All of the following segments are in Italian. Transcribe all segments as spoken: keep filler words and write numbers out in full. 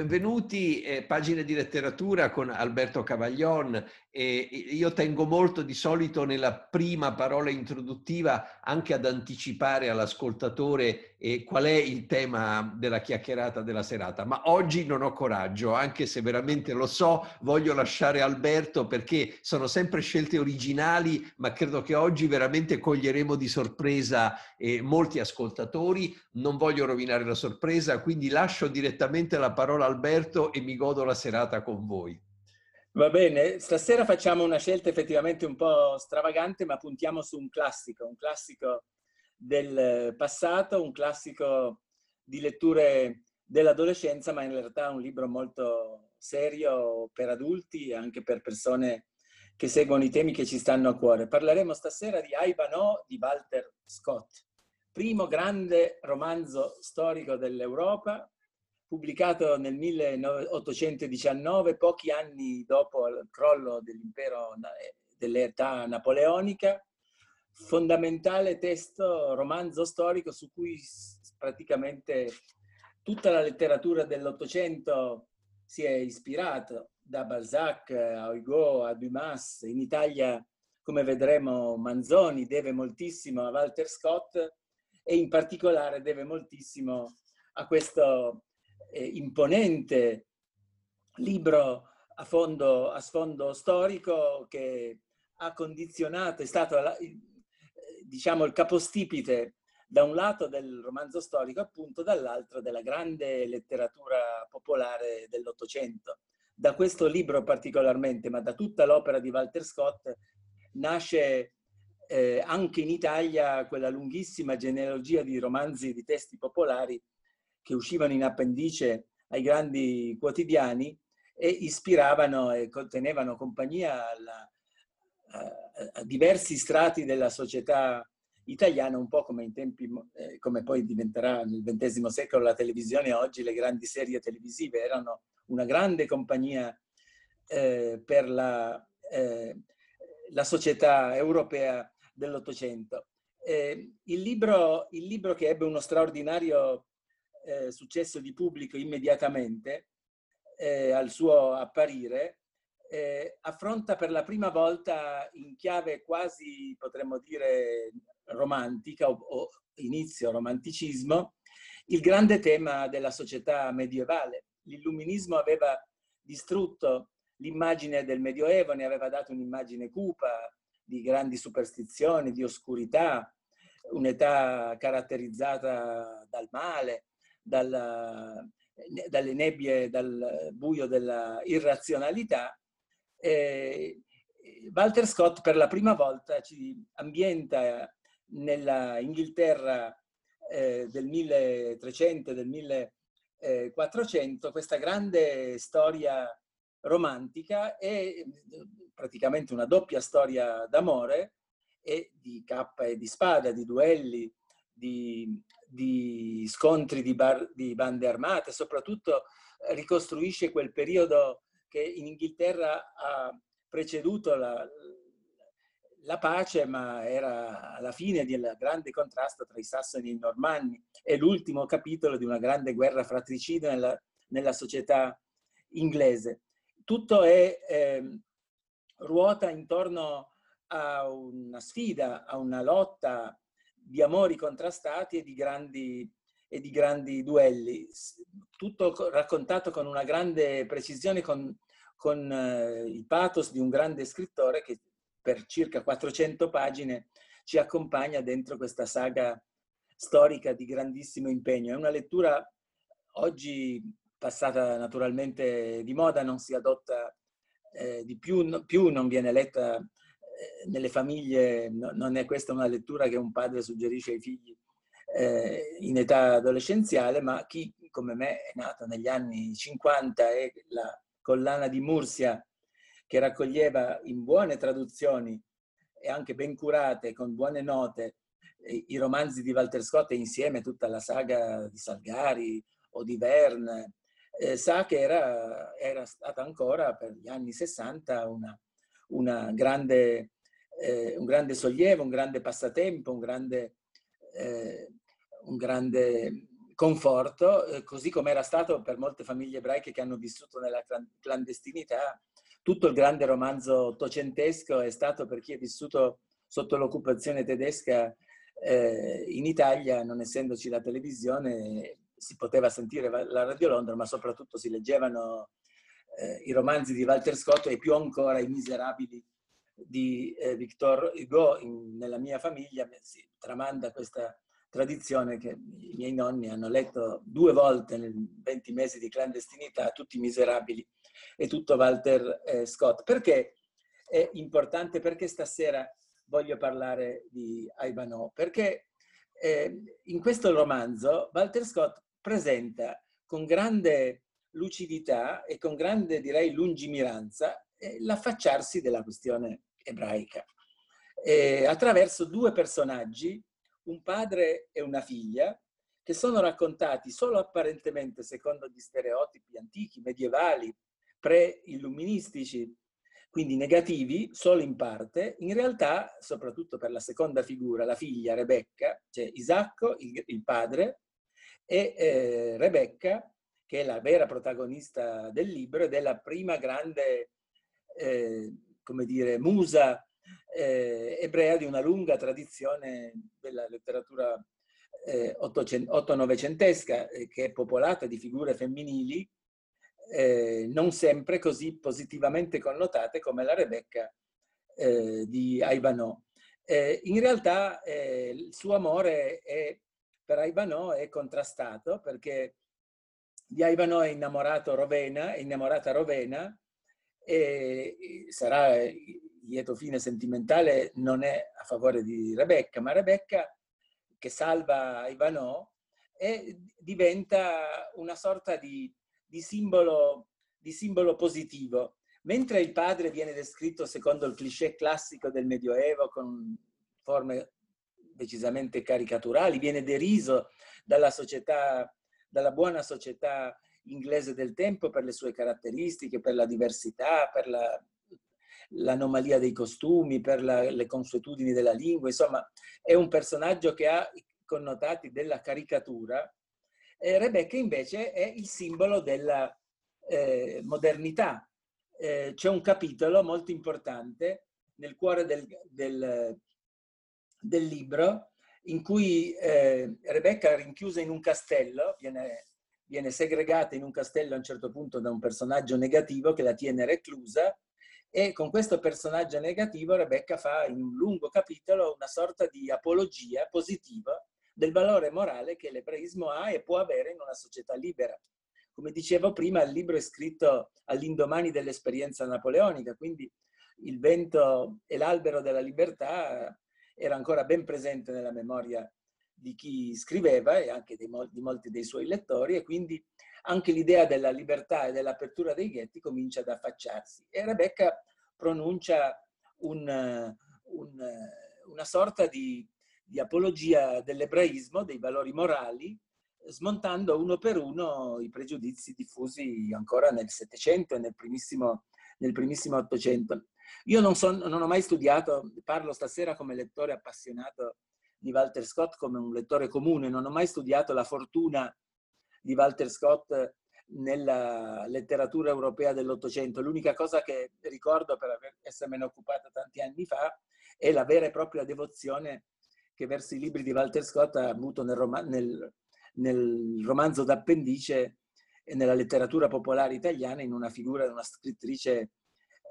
Benvenuti, eh, Pagine di letteratura con Alberto Cavaglion. Eh, io tengo molto di solito nella prima parola introduttiva anche ad anticipare all'ascoltatore eh, qual è il tema della chiacchierata della serata, ma oggi non ho coraggio, anche se veramente lo so, voglio lasciare Alberto perché sono sempre scelte originali, ma credo che oggi veramente coglieremo di sorpresa eh, molti ascoltatori. Non voglio rovinare la sorpresa, quindi lascio direttamente la parola Alberto e mi godo la serata con voi. Va bene, stasera facciamo una scelta effettivamente un po' stravagante, ma puntiamo su un classico, un classico del passato, un classico di letture dell'adolescenza, ma in realtà un libro molto serio per adulti e anche per persone che seguono i temi che ci stanno a cuore. Parleremo stasera di Ivanhoe di Walter Scott, primo grande romanzo storico dell'Europa, pubblicato nel milleottocentodiciannove, pochi anni dopo il crollo dell'impero dell'età napoleonica, fondamentale testo, romanzo storico su cui praticamente tutta la letteratura dell'Ottocento si è ispirata, da Balzac a Hugo a Dumas. In Italia, come vedremo, Manzoni deve moltissimo a Walter Scott e in particolare deve moltissimo a questo Eh, imponente libro a, fondo, a sfondo storico che ha condizionato, è stato la, diciamo il capostipite da un lato del romanzo storico, appunto, dall'altro della grande letteratura popolare dell'Ottocento. Da questo libro particolarmente, ma da tutta l'opera di Walter Scott, nasce eh, anche in Italia quella lunghissima genealogia di romanzi e di testi popolari che uscivano in appendice ai grandi quotidiani e ispiravano e tenevano compagnia alla, a, a diversi strati della società italiana, un po' come in tempi, eh, come poi diventerà nel ventesimo secolo la televisione oggi, le grandi serie televisive erano una grande compagnia eh, per la, eh, la società europea dell'Ottocento. Eh, il libro, il libro che ebbe uno straordinario Eh, successo di pubblico immediatamente eh, al suo apparire, eh, affronta per la prima volta in chiave quasi, potremmo dire, romantica o, o inizio romanticismo, il grande tema della società medievale. L'illuminismo aveva distrutto l'immagine del Medioevo, ne aveva dato un'immagine cupa, di grandi superstizioni, di oscurità, un'età caratterizzata dal male, Dalla, dalle nebbie, dal buio della irrazionalità. eh, Walter Scott per la prima volta ci ambienta nella Inghilterra eh, del milletrecento e del millequattrocento questa grande storia romantica e praticamente una doppia storia d'amore e di cappa e di spada, di duelli, Di, di scontri di, bar, di bande armate. Soprattutto ricostruisce quel periodo che in Inghilterra ha preceduto la, la pace, ma era alla fine del grande contrasto tra i sassoni e i normanni, e l'ultimo capitolo di una grande guerra fratricida nella, nella società inglese. Tutto è, eh, ruota intorno a una sfida, a una lotta di amori contrastati e di grandi, e di grandi duelli, tutto raccontato con una grande precisione, con, con eh, il pathos di un grande scrittore che per circa quattrocento pagine ci accompagna dentro questa saga storica di grandissimo impegno. È una lettura oggi passata naturalmente di moda, non si adotta eh, di più, no, più non viene letta nelle famiglie, no, non è questa una lettura che un padre suggerisce ai figli eh, in età adolescenziale, ma chi come me è nato negli anni cinquanta e la collana di Mursia, che raccoglieva in buone traduzioni e anche ben curate, con buone note, i romanzi di Walter Scott e insieme tutta la saga di Salgari o di Verne, eh, sa che era, era stata ancora per gli anni sessanta una Una grande, eh, un grande sollievo, un grande passatempo, un grande, eh, un grande conforto, eh, così come era stato per molte famiglie ebraiche che hanno vissuto nella clandestinità. Tutto il grande romanzo ottocentesco è stato, per chi è vissuto sotto l'occupazione tedesca eh, in Italia, non essendoci la televisione, si poteva sentire la Radio Londra, ma soprattutto si leggevano eh, i romanzi di Walter Scott e più ancora i Miserabili di eh, Victor Hugo. In, nella mia famiglia si tramanda questa tradizione che i miei nonni hanno letto due volte nel venti mesi di clandestinità tutti i Miserabili e tutto Walter eh, Scott. Perché è importante? Perché stasera voglio parlare di Ivanhoe, perché eh, in questo romanzo Walter Scott presenta con grande lucidità e con grande, direi, lungimiranza eh, l'affacciarsi della questione ebraica eh, attraverso due personaggi, un padre e una figlia, che sono raccontati solo apparentemente secondo gli stereotipi antichi, medievali, pre-illuministici, quindi negativi, solo in parte. In realtà, soprattutto per la seconda figura, la figlia Rebecca, cioè Isacco, il padre, e eh, Rebecca, che è la vera protagonista del libro ed è la prima grande, eh, come dire, musa eh, ebrea di una lunga tradizione della letteratura eh, otto-novecentesca, eh, che è popolata di figure femminili, Eh, non sempre così positivamente connotate come la Rebecca eh, di Ivanhoe. Eh, in realtà eh, il suo amore è, per Ivanhoe è contrastato, perché di Ivanhoe è innamorato Rovena, è innamorata Rovena, e sarà lieto fine sentimentale, non è a favore di Rebecca, ma Rebecca, che salva Ivanhoe, è, diventa una sorta di Di simbolo, di simbolo positivo. Mentre il padre viene descritto secondo il cliché classico del Medioevo, con forme decisamente caricaturali, viene deriso dalla società, dalla buona società inglese del tempo per le sue caratteristiche, per la diversità, per la, l'anomalia dei costumi, per la, le consuetudini della lingua. Insomma, è un personaggio che ha i connotati della caricatura. Eh, Rebecca invece è il simbolo della eh, modernità. Eh, c'è un capitolo molto importante nel cuore del, del, del libro in cui eh, Rebecca, rinchiusa in un castello, viene, viene segregata in un castello a un certo punto da un personaggio negativo che la tiene reclusa, e con questo personaggio negativo Rebecca fa in un lungo capitolo una sorta di apologia positiva del valore morale che l'ebraismo ha e può avere in una società libera. Come dicevo prima, il libro è scritto all'indomani dell'esperienza napoleonica, quindi il vento e l'albero della libertà era ancora ben presente nella memoria di chi scriveva e anche di molti dei suoi lettori, e quindi anche l'idea della libertà e dell'apertura dei ghetti comincia ad affacciarsi. E Rebecca pronuncia un, un, una sorta di di apologia dell'ebraismo, dei valori morali, smontando uno per uno i pregiudizi diffusi ancora nel Settecento e nel primissimo, nel primissimo Ottocento. Io non, so, non ho mai studiato, parlo stasera come lettore appassionato di Walter Scott, come un lettore comune, non ho mai studiato la fortuna di Walter Scott nella letteratura europea dell'Ottocento. L'unica cosa che ricordo, per aver, essermene occupata tanti anni fa, è la vera e propria devozione che verso i libri di Walter Scott ha avuto nel, rom nel, nel romanzo d'appendice e nella letteratura popolare italiana, in una figura, una scrittrice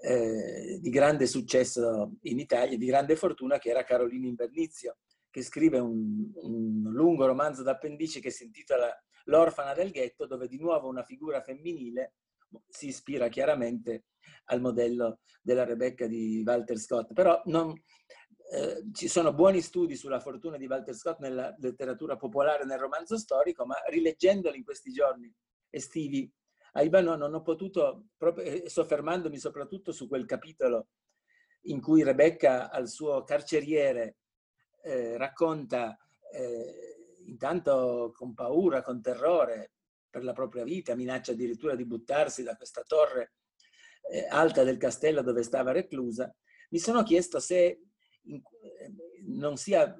eh, di grande successo in Italia, di grande fortuna, che era Carolina Invernizio, che scrive un, un lungo romanzo d'appendice che si intitola L'orfana del ghetto, dove di nuovo una figura femminile si ispira chiaramente al modello della Rebecca di Walter Scott. Però non... Eh, ci sono buoni studi sulla fortuna di Walter Scott nella letteratura popolare, nel romanzo storico, ma rileggendoli in questi giorni estivi a Ivanhoe non ho potuto, proprio, soffermandomi soprattutto su quel capitolo in cui Rebecca al suo carceriere eh, racconta eh, intanto con paura, con terrore per la propria vita, minaccia addirittura di buttarsi da questa torre eh, alta del castello dove stava reclusa. Mi sono chiesto se non sia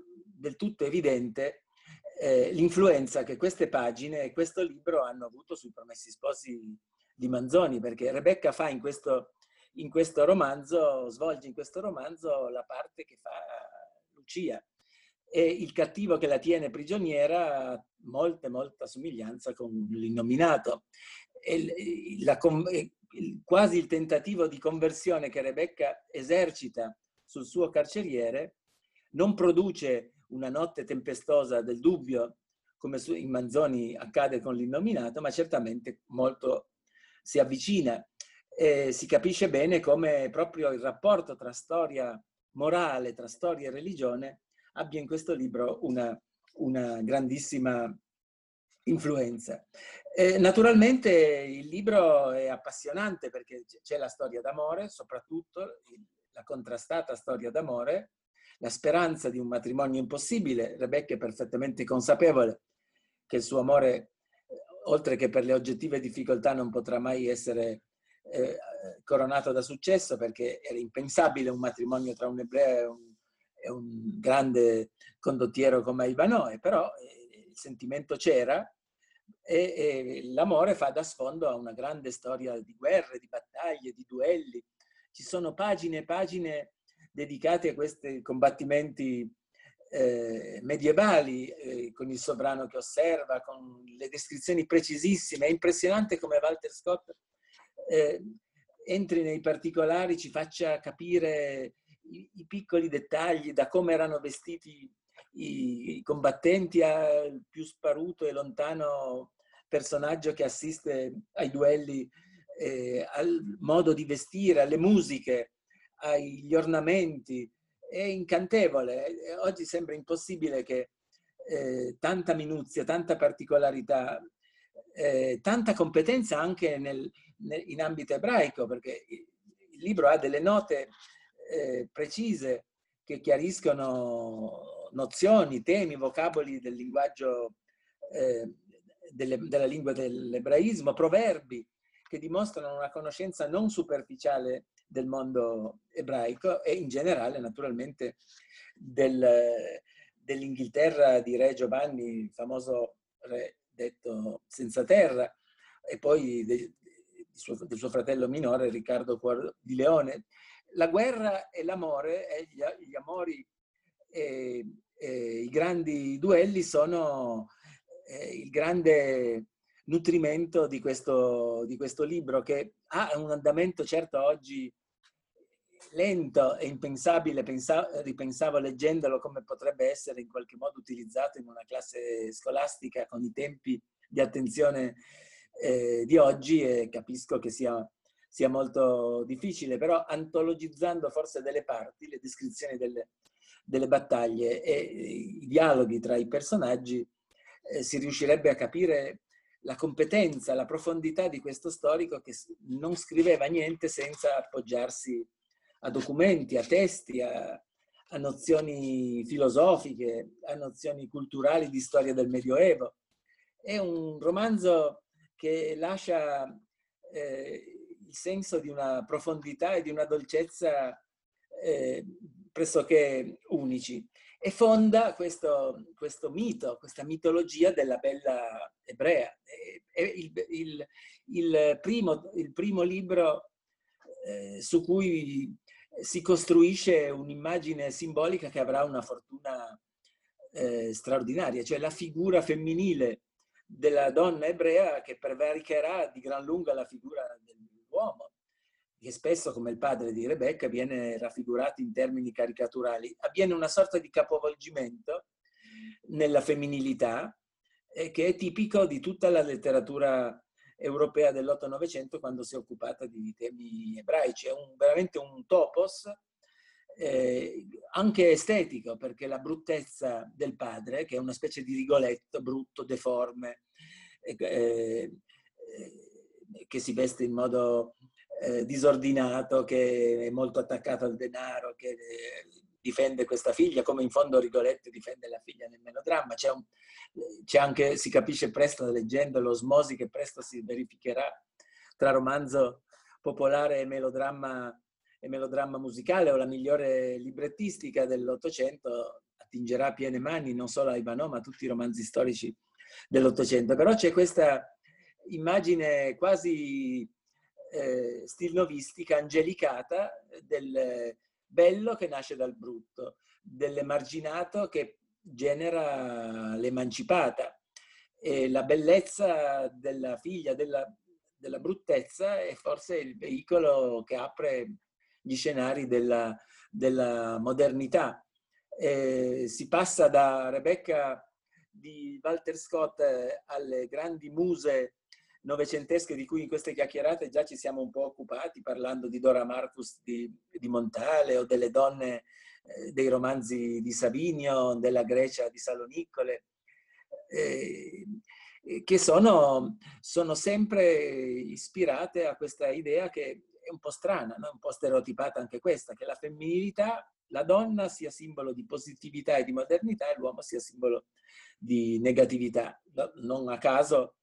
del tutto evidente eh, l'influenza che queste pagine e questo libro hanno avuto sui Promessi Sposi di Manzoni, perché Rebecca fa in questo, in questo romanzo, svolge in questo romanzo la parte che fa Lucia, e il cattivo che la tiene prigioniera ha molta, molta somiglianza con l'Innominato. Quasi il tentativo di conversione che Rebecca esercita sul suo carceriere non produce una notte tempestosa del dubbio, come in Manzoni accade con l'Innominato, ma certamente molto si avvicina. E si capisce bene come proprio il rapporto tra storia morale, tra storia e religione, abbia in questo libro una, una grandissima influenza. Eh, naturalmente il libro è appassionante perché c'è la storia d'amore, soprattutto la contrastata storia d'amore, la speranza di un matrimonio impossibile. Rebecca è perfettamente consapevole che il suo amore, oltre che per le oggettive difficoltà, non potrà mai essere eh, coronato da successo, perché era impensabile un matrimonio tra un ebreo e un, e un grande condottiero come Ivanhoe, però eh, il sentimento c'era e, e l'amore fa da sfondo a una grande storia di guerre, di battaglie, di duelli. Ci sono pagine e pagine dedicate a questi combattimenti eh, medievali, eh, con il sovrano che osserva, con le descrizioni precisissime. È impressionante come Walter Scott eh, entri nei particolari, ci faccia capire i, i piccoli dettagli, da come erano vestiti i, i combattenti al più sparuto e lontano personaggio che assiste ai duelli, eh, al modo di vestire, alle musiche, agli ornamenti. È incantevole. Oggi sembra impossibile che eh, tanta minuzia, tanta particolarità, eh, tanta competenza anche nel, nel, in ambito ebraico, perché il libro ha delle note eh, precise che chiariscono nozioni, temi, vocaboli del linguaggio eh, delle, della lingua dell'ebraismo, proverbi che dimostrano una conoscenza non superficiale del mondo ebraico e in generale naturalmente del, dell'Inghilterra di Re Giovanni, il famoso re detto senza terra, e poi de, de suo, del suo fratello minore Riccardo Cuor di Leone. La guerra e l'amore, e gli, gli amori e, e i grandi duelli sono eh, il grande nutrimento di questo, di questo libro, che ha un andamento certo oggi lento e impensabile. Pensavo, ripensavo leggendolo come potrebbe essere in qualche modo utilizzato in una classe scolastica con i tempi di attenzione eh, di oggi, e capisco che sia, sia molto difficile, però antologizzando forse delle parti, le descrizioni delle, delle battaglie e i dialoghi tra i personaggi, eh, si riuscirebbe a capire la competenza, la profondità di questo storico che non scriveva niente senza appoggiarsi a documenti, a testi, a, a nozioni filosofiche, a nozioni culturali di storia del Medioevo. È un romanzo che lascia eh, il senso di una profondità e di una dolcezza eh, pressoché unici, e fonda questo, questo mito, questa mitologia della bella ebrea. È il, il, il, primo, il primo libro eh, su cui si costruisce un'immagine simbolica che avrà una fortuna eh, straordinaria, cioè la figura femminile della donna ebrea che prevaricherà di gran lunga la figura dell'uomo, che spesso, come il padre di Rebecca, viene raffigurato in termini caricaturali. Avviene una sorta di capovolgimento nella femminilità eh, che è tipico di tutta la letteratura europea dell'Otto-Novecento quando si è occupata di temi ebraici. È un, veramente un topos eh, anche estetico, perché la bruttezza del padre, che è una specie di Rigoletto brutto, deforme, eh, eh, che si veste in modo Eh, disordinato, che è molto attaccato al denaro, che eh, difende questa figlia, come in fondo Rigoletto difende la figlia nel melodramma. C'è un, c'è anche, si capisce presto leggendo, l'osmosi che presto si verificherà tra romanzo popolare e melodramma, e melodramma musicale, o la migliore librettistica dell'Ottocento, attingerà a piene mani non solo a Ivanhoe, ma a tutti i romanzi storici dell'Ottocento. Però c'è questa immagine quasi eh, stilnovistica, angelicata, del bello che nasce dal brutto, dell'emarginato che genera l'emancipata, e la bellezza della figlia della, della bruttezza è forse il veicolo che apre gli scenari della, della modernità. Eh, si passa da Rebecca di Walter Scott alle grandi muse novecentesche, di cui in queste chiacchierate già ci siamo un po' occupati, parlando di Dora Marcus di, di Montale, o delle donne eh, dei romanzi di Savinio, della Grecia di Salonicole, eh, che sono, sono sempre ispirate a questa idea che è un po' strana, no? Un po' stereotipata anche questa, che la femminilità, la donna sia simbolo di positività e di modernità e l'uomo sia simbolo di negatività. Non a caso,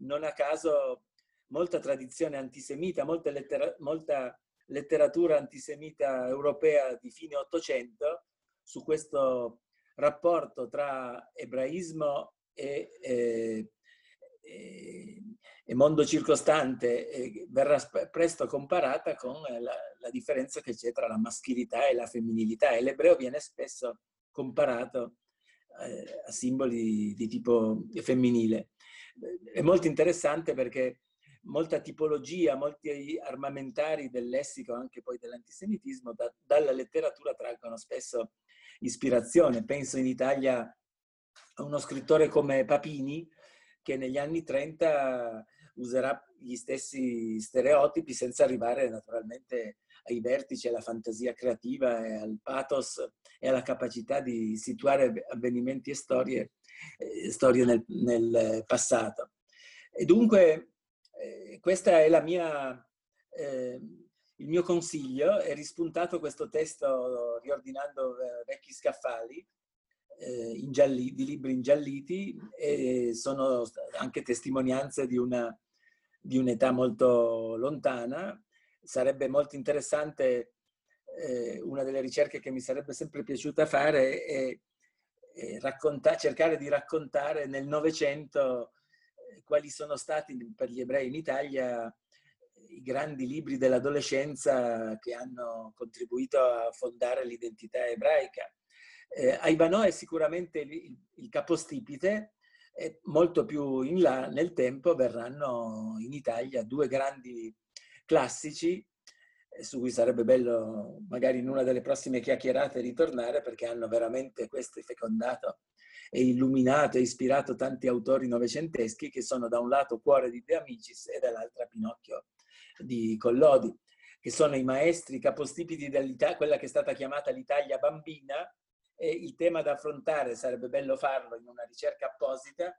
non a caso molta tradizione antisemita, molta, lettera, molta letteratura antisemita europea di fine Ottocento su questo rapporto tra ebraismo e, e, e, e mondo circostante e verrà presto comparata con la, la differenza che c'è tra la maschilità e la femminilità, e l'ebreo viene spesso comparato eh, a simboli di tipo femminile. È molto interessante perché molta tipologia, molti armamentari del lessico, anche poi dell'antisemitismo, da, dalla letteratura traggono spesso ispirazione. Penso in Italia a uno scrittore come Papini, che negli anni trenta userà gli stessi stereotipi senza arrivare naturalmente ai vertici, alla fantasia creativa, e al pathos e alla capacità di situare avvenimenti e storie, eh, storie nel, nel passato. E dunque eh, questo è la mia, eh, il mio consiglio. È rispuntato questo testo riordinando eh, vecchi scaffali eh, ingialli, di libri ingialliti, e sono anche testimonianze di una di un'età molto lontana. Sarebbe molto interessante, eh, una delle ricerche che mi sarebbe sempre piaciuta fare è, è racconta, cercare di raccontare nel Novecento eh, quali sono stati per gli ebrei in Italia i grandi libri dell'adolescenza che hanno contribuito a fondare l'identità ebraica. Eh, Ivanhoe è sicuramente il, il capostipite, e molto più in là nel tempo verranno in Italia due grandi classici su cui sarebbe bello magari in una delle prossime chiacchierate ritornare, perché hanno veramente questo fecondato e illuminato e ispirato tanti autori novecenteschi, che sono da un lato Cuore di De Amicis e dall'altra Pinocchio di Collodi, che sono i maestri capostipiti dell'Italia, quella che è stata chiamata l'Italia bambina. E il tema da affrontare, sarebbe bello farlo in una ricerca apposita,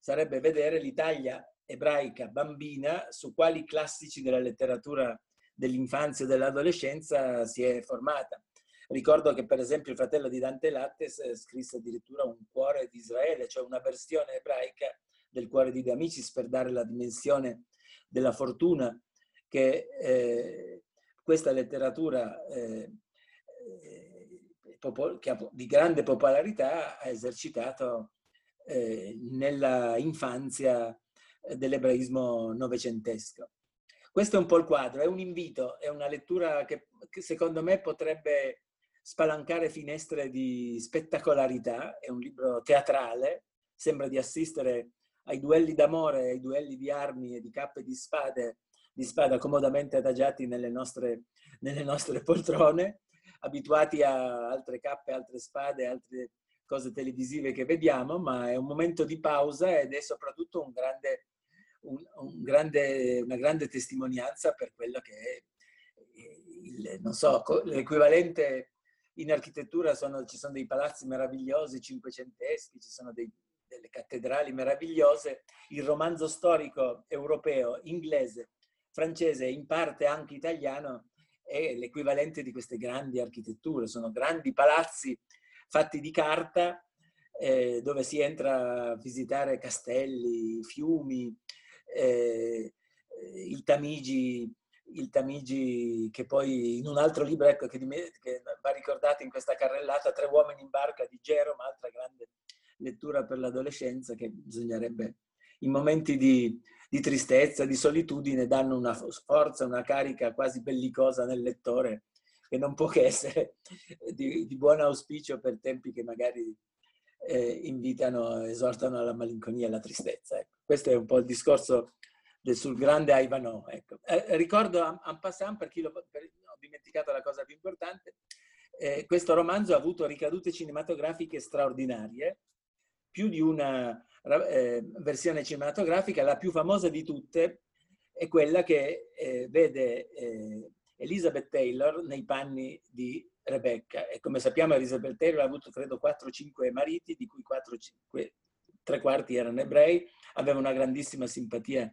sarebbe vedere l'Italia ebraica bambina, su quali classici della letteratura dell'infanzia e dell'adolescenza si è formata. Ricordo che per esempio il fratello di Dante Lattes scrisse addirittura un Cuore di Israele, cioè una versione ebraica del Cuore di De Amicis, per dare la dimensione della fortuna che eh, questa letteratura eh, che ha, di grande popolarità, ha esercitato eh, nella infanzia dell'ebraismo novecentesco. Questo è un po' il quadro, è un invito, è una lettura che, che secondo me potrebbe spalancare finestre di spettacolarità. È un libro teatrale, sembra di assistere ai duelli d'amore, ai duelli di armi e di cappe di spade, di spada comodamente adagiati nelle nostre, nelle nostre poltrone, abituati a altre cappe, altre spade, altre cose televisive che vediamo, ma è un momento di pausa ed è soprattutto un grande, un, un grande, una grande testimonianza per quello che è il, non so, l'equivalente in architettura. Sono, ci sono dei palazzi meravigliosi cinquecenteschi, ci sono dei, delle cattedrali meravigliose. Il romanzo storico europeo, inglese, francese e in parte anche italiano è l'equivalente di queste grandi architetture. Sono grandi palazzi fatti di carta, eh, dove si entra a visitare castelli, fiumi, eh, il Tamigi il Tamigi, che poi in un altro libro, ecco, che, di me, che va ricordato in questa carrellata, Tre uomini in barca di Jerome, altra grande lettura per l'adolescenza, che bisognerebbe, in momenti di, di tristezza, di solitudine, danno una forza, una carica quasi bellicosa nel lettore, che non può che essere di, di buon auspicio per tempi che magari eh, invitano, esortano alla malinconia e alla tristezza. Ecco. Questo è un po' il discorso del, sul grande Ivanhoe. Ecco. Eh, ricordo, en passant, per chi lo, per, ho dimenticato la cosa più importante, eh, questo romanzo ha avuto ricadute cinematografiche straordinarie, più di una eh, versione cinematografica. La più famosa di tutte è quella che eh, vede eh, Elizabeth Taylor nei panni di Rebecca. E come sappiamo, Elizabeth Taylor ha avuto, credo, quattro o cinque mariti, di cui quattro, cinque, tre quarti erano ebrei, aveva una grandissima simpatia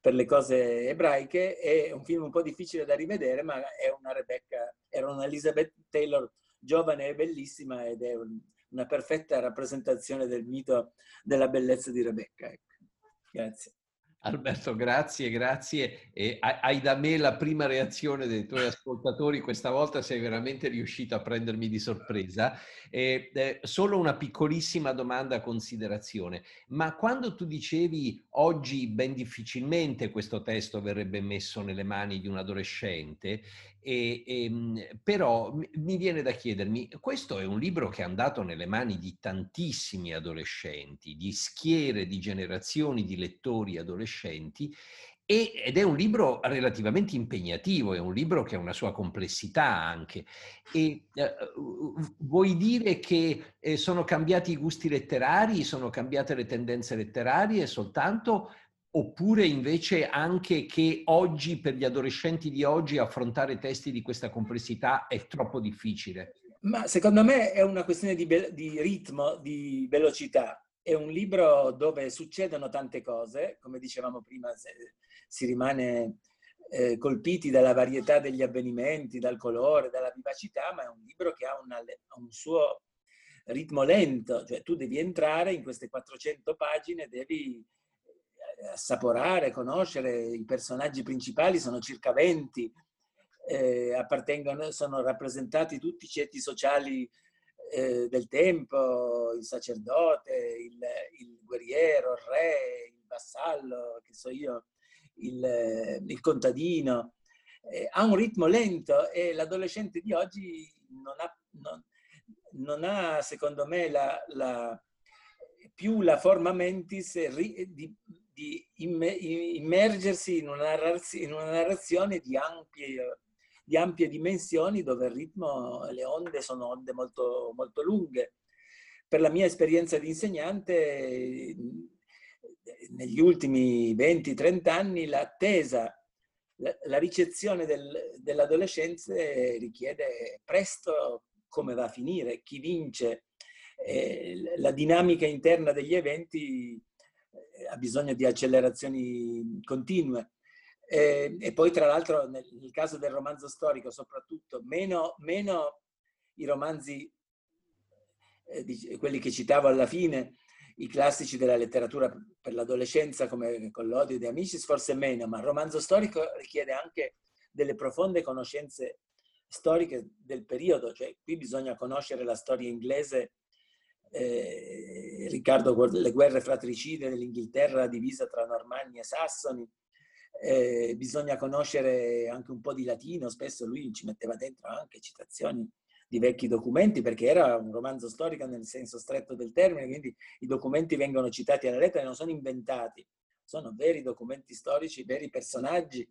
per le cose ebraiche. È un film un po' difficile da rivedere, ma è una Rebecca, era una Elizabeth Taylor giovane e bellissima, ed è un, una perfetta rappresentazione del mito della bellezza di Rebecca. Ecco. Grazie. Alberto, grazie, grazie. E hai da me la prima reazione dei tuoi ascoltatori, questa volta sei veramente riuscito a prendermi di sorpresa. E, eh, solo una piccolissima domanda a considerazione, ma quando tu dicevi oggi ben difficilmente questo testo verrebbe messo nelle mani di un adolescente, e, e, però mi viene da chiedermi, questo è un libro che è andato nelle mani di tantissimi adolescenti, di schiere, di generazioni di lettori adolescenti, ed è un libro relativamente impegnativo, è un libro che ha una sua complessità anche. E eh, vuoi dire che eh, sono cambiati i gusti letterari, sono cambiate le tendenze letterarie soltanto, oppure invece anche che oggi, per gli adolescenti di oggi, affrontare testi di questa complessità è troppo difficile? Ma secondo me è una questione di, di ritmo, di velocità. È un libro dove succedono tante cose, come dicevamo prima, si rimane eh, colpiti dalla varietà degli avvenimenti, dal colore, dalla vivacità, ma è un libro che ha una, un suo ritmo lento, cioè tu devi entrare in queste quattrocento pagine, devi assaporare, conoscere i personaggi principali, sono circa venti, eh, appartengono, sono rappresentati tutti i ceti sociali del tempo, il sacerdote, il, il guerriero, il re, il vassallo, che so io, il, il contadino. Eh, ha un ritmo lento, e l'adolescente di oggi non ha, non, non ha secondo me, la, la, più la forma mentis ri, di, di immergersi in una, in una narrazione di ampie... di ampie dimensioni, dove il ritmo, le onde sono onde molto, molto lunghe. Per la mia esperienza di insegnante, negli ultimi venti trenta anni, l'attesa, la, la ricezione del, dell'adolescente richiede presto come va a finire, chi vince. Eh, la dinamica interna degli eventi ha bisogno di accelerazioni continue. Eh, e poi, tra l'altro, nel, nel caso del romanzo storico soprattutto, meno, meno i romanzi, eh, di, quelli che citavo alla fine, i classici della letteratura per l'adolescenza come Collodi e De Amicis, forse meno, ma il romanzo storico richiede anche delle profonde conoscenze storiche del periodo, cioè qui bisogna conoscere la storia inglese, eh, Riccardo, le guerre fratricide dell'Inghilterra divisa tra normanni e sassoni. Eh, bisogna conoscere anche un po' di latino, spesso lui ci metteva dentro anche citazioni di vecchi documenti, perché era un romanzo storico nel senso stretto del termine, quindi i documenti vengono citati alla lettera e non sono inventati, sono veri documenti storici, veri personaggi,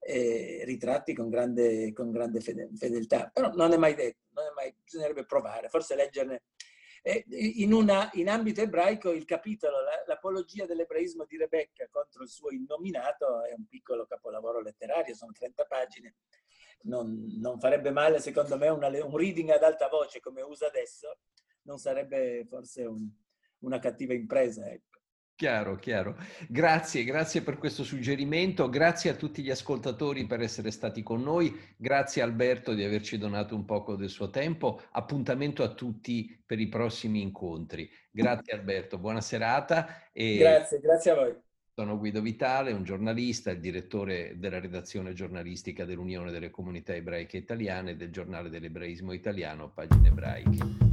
eh, ritratti con grande, con grande fedeltà. Però non è mai detto, non è mai, bisognerebbe provare, forse leggerne. Eh, in, una, in ambito ebraico, il capitolo L'apologia dell'ebraismo di Rebecca contro il suo innominato è un piccolo capolavoro letterario, sono trenta pagine. Non, non farebbe male, secondo me, una, un reading ad alta voce come usa adesso, non sarebbe forse un, una cattiva impresa, ecco. Chiaro, chiaro. Grazie, grazie per questo suggerimento, grazie a tutti gli ascoltatori per essere stati con noi, grazie Alberto di averci donato un poco del suo tempo, appuntamento a tutti per i prossimi incontri. Grazie Alberto, buona serata. E... Grazie, grazie a voi. Sono Guido Vitale, un giornalista, il direttore della redazione giornalistica dell'Unione delle Comunità Ebraiche Italiane e del giornale dell'ebraismo italiano Pagine Ebraiche.